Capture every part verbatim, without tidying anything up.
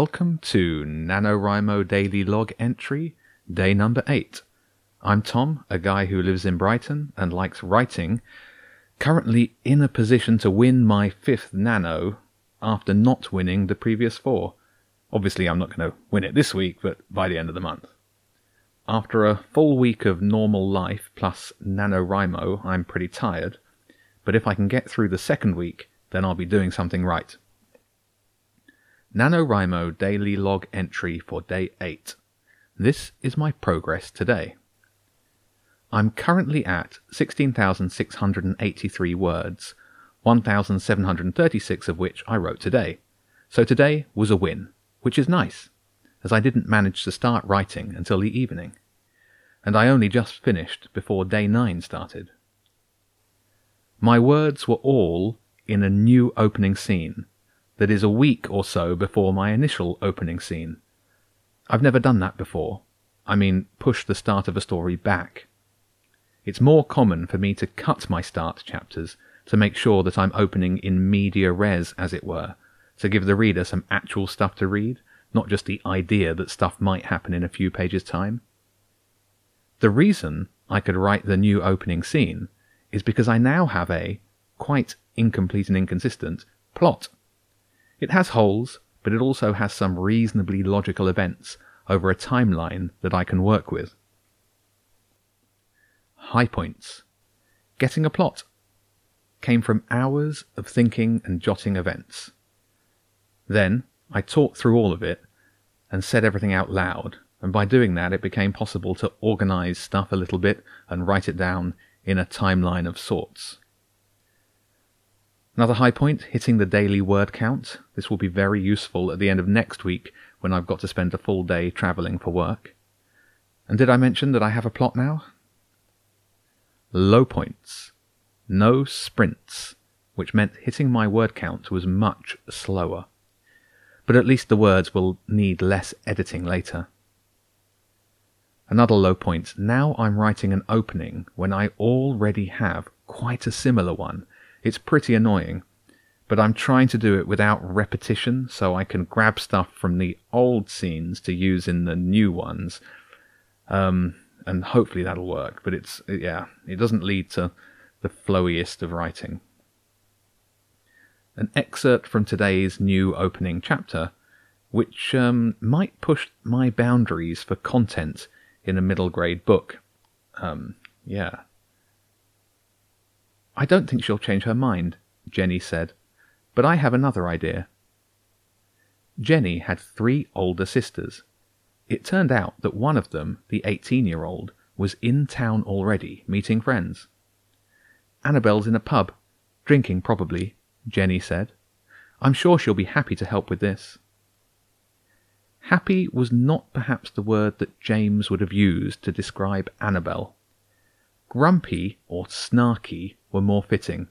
Welcome to NaNoWriMo Daily Log Entry, day number eight. I'm Tom, a guy who lives in Brighton and likes writing, currently in a position to win my fifth Nano after not winning the previous four. Obviously I'm not going to win it this week, but by the end of the month. After a full week of normal life plus NaNoWriMo, I'm pretty tired, but if I can get through the second week, then I'll be doing something right. NaNoWriMo Daily Log Entry for Day eight. This is my progress today. I'm currently at sixteen thousand six hundred eighty-three words, one thousand seven hundred thirty-six of which I wrote today. So today was a win, which is nice, as I didn't manage to start writing until the evening, and I only just finished before Day nine started. My words were all in a new opening scene, that is a week or so before my initial opening scene. I've never done that before. I mean, push the start of a story back. It's more common for me to cut my start chapters to make sure that I'm opening in media res, as it were, to give the reader some actual stuff to read, not just the idea that stuff might happen in a few pages' time. The reason I could write the new opening scene is because I now have a, quite incomplete and inconsistent, plot. It has holes, but it also has some reasonably logical events over a timeline that I can work with. High points. Getting a plot came from hours of thinking and jotting events. Then I talked through all of it and said everything out loud, and by doing that it became possible to organize stuff a little bit and write it down in a timeline of sorts. Another high point, hitting the daily word count. This will be very useful at the end of next week when I've got to spend a full day travelling for work. And did I mention that I have a plot now? Low points. No sprints, which meant hitting my word count was much slower. But at least the words will need less editing later. Another low point. Now I'm writing an opening when I already have quite a similar one. It's pretty annoying, but I'm trying to do it without repetition so I can grab stuff from the old scenes to use in the new ones, um, and hopefully that'll work, but it's, yeah, it doesn't lead to the flowiest of writing. An excerpt from today's new opening chapter, which um, might push my boundaries for content in a middle grade book. Um, yeah. I don't think she'll change her mind, Jenny said, but I have another idea. Jenny had three older sisters. It turned out that one of them, the eighteen-year-old, was in town already, meeting friends. Annabelle's in a pub, drinking probably, Jenny said. I'm sure she'll be happy to help with this. Happy was not perhaps the word that James would have used to describe Annabelle. Grumpy or snarky were more fitting.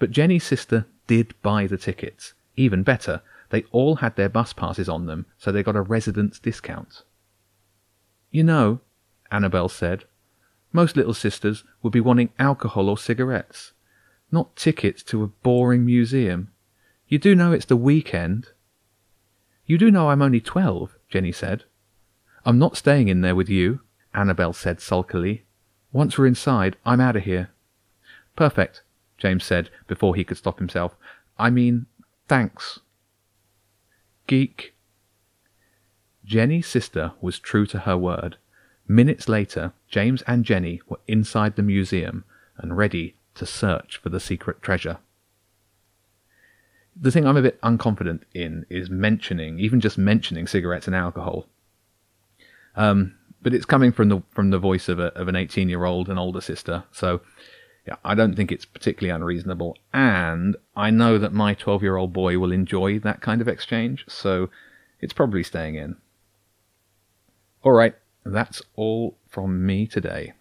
But Jenny's sister did buy the tickets. Even better, they all had their bus passes on them, so they got a residence discount. You know, Annabelle said, most little sisters would be wanting alcohol or cigarettes, not tickets to a boring museum. You do know it's the weekend. You do know I'm only twelve, Jenny said. I'm not staying in there with you, Annabelle said sulkily. Once we're inside, I'm out of here. Perfect, James said before he could stop himself. I mean, thanks. Geek. Jenny's sister was true to her word. Minutes later, James and Jenny were inside the museum and ready to search for the secret treasure. The thing I'm a bit unconfident in is mentioning, even just mentioning cigarettes and alcohol. Um... But it's coming from the from the voice of a of an eighteen-year-old, an older sister. So, yeah, I don't think it's particularly unreasonable. And I know that my twelve-year-old boy will enjoy that kind of exchange. So, it's probably staying in. All right, that's all from me today.